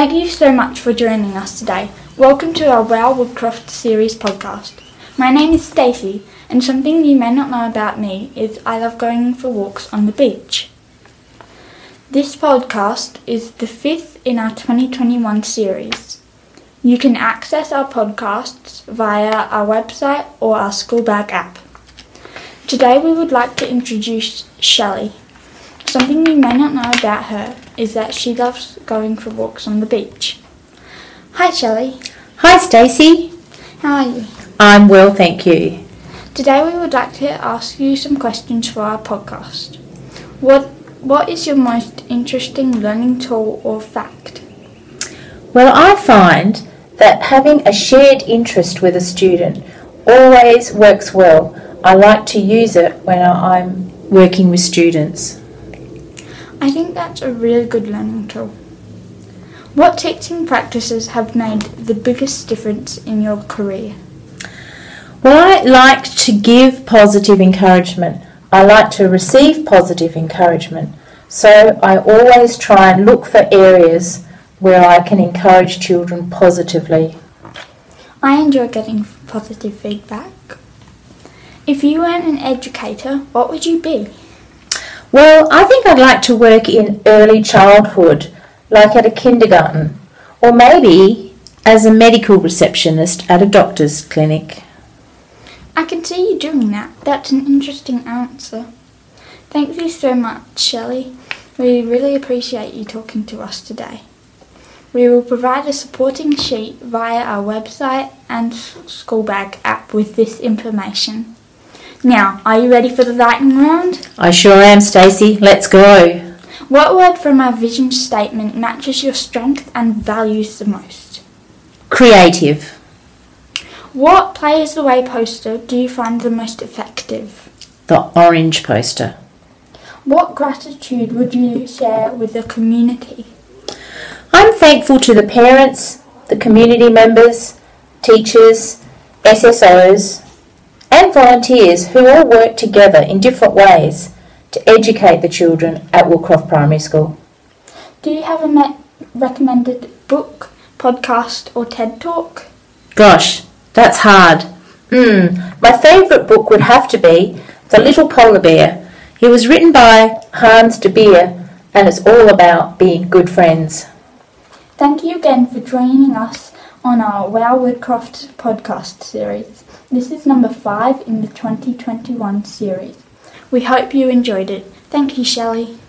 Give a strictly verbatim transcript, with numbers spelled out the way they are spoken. Thank you so much for joining us today. Welcome to our Wow Woodcroft series podcast. My name is Stacey, and something you may not know about me is I love going for walks on the beach. This podcast is the fifth in our twenty twenty-one series. You can access our podcasts via our website or our Schoolbag app. Today we would like to introduce Shelley. Something you may not know about her is that she loves going for walks on the beach. Hi Shelley. Hi Stacey. How are you? I'm well, thank you. Today we would like to ask you some questions for our podcast. What What is your most interesting learning tool or fact? Well, I find that having a shared interest with a student always works well. I like to use it when I'm working with students. I think that's a really good learning tool. What teaching practices have made the biggest difference in your career? Well, I like to give positive encouragement. I like to receive positive encouragement. So I always try and look for areas where I can encourage children positively. I enjoy getting positive feedback. If you weren't an educator, what would you be? Well, I think I'd like to work in early childhood, like at a kindergarten, or maybe as a medical receptionist at a doctor's clinic. I can see you doing that. That's an interesting answer. Thank you so much, Shelley. We really appreciate you talking to us today. We will provide a supporting sheet via our website and Schoolbag app with this information. Now, are you ready for the lightning round? I sure am, Stacey. Let's go. What word from our vision statement matches your strength and values the most? Creative. What Play Is The Way poster do you find the most effective? The orange poster. What gratitude would you share with the community? I'm thankful to the parents, the community members, teachers, S S Os, and volunteers who all work together in different ways to educate the children at Woodcroft Primary School. Do you have a me- recommended book, podcast or TED Talk? Gosh, that's hard. Mm, my favourite book would have to be The Little Polar Bear. It was written by Hans de Beer and it's all about being good friends. Thank you again for joining us on our Wow Woodcroft podcast series. This is number five in the twenty twenty-one series. We hope you enjoyed it. Thank you, Shelley.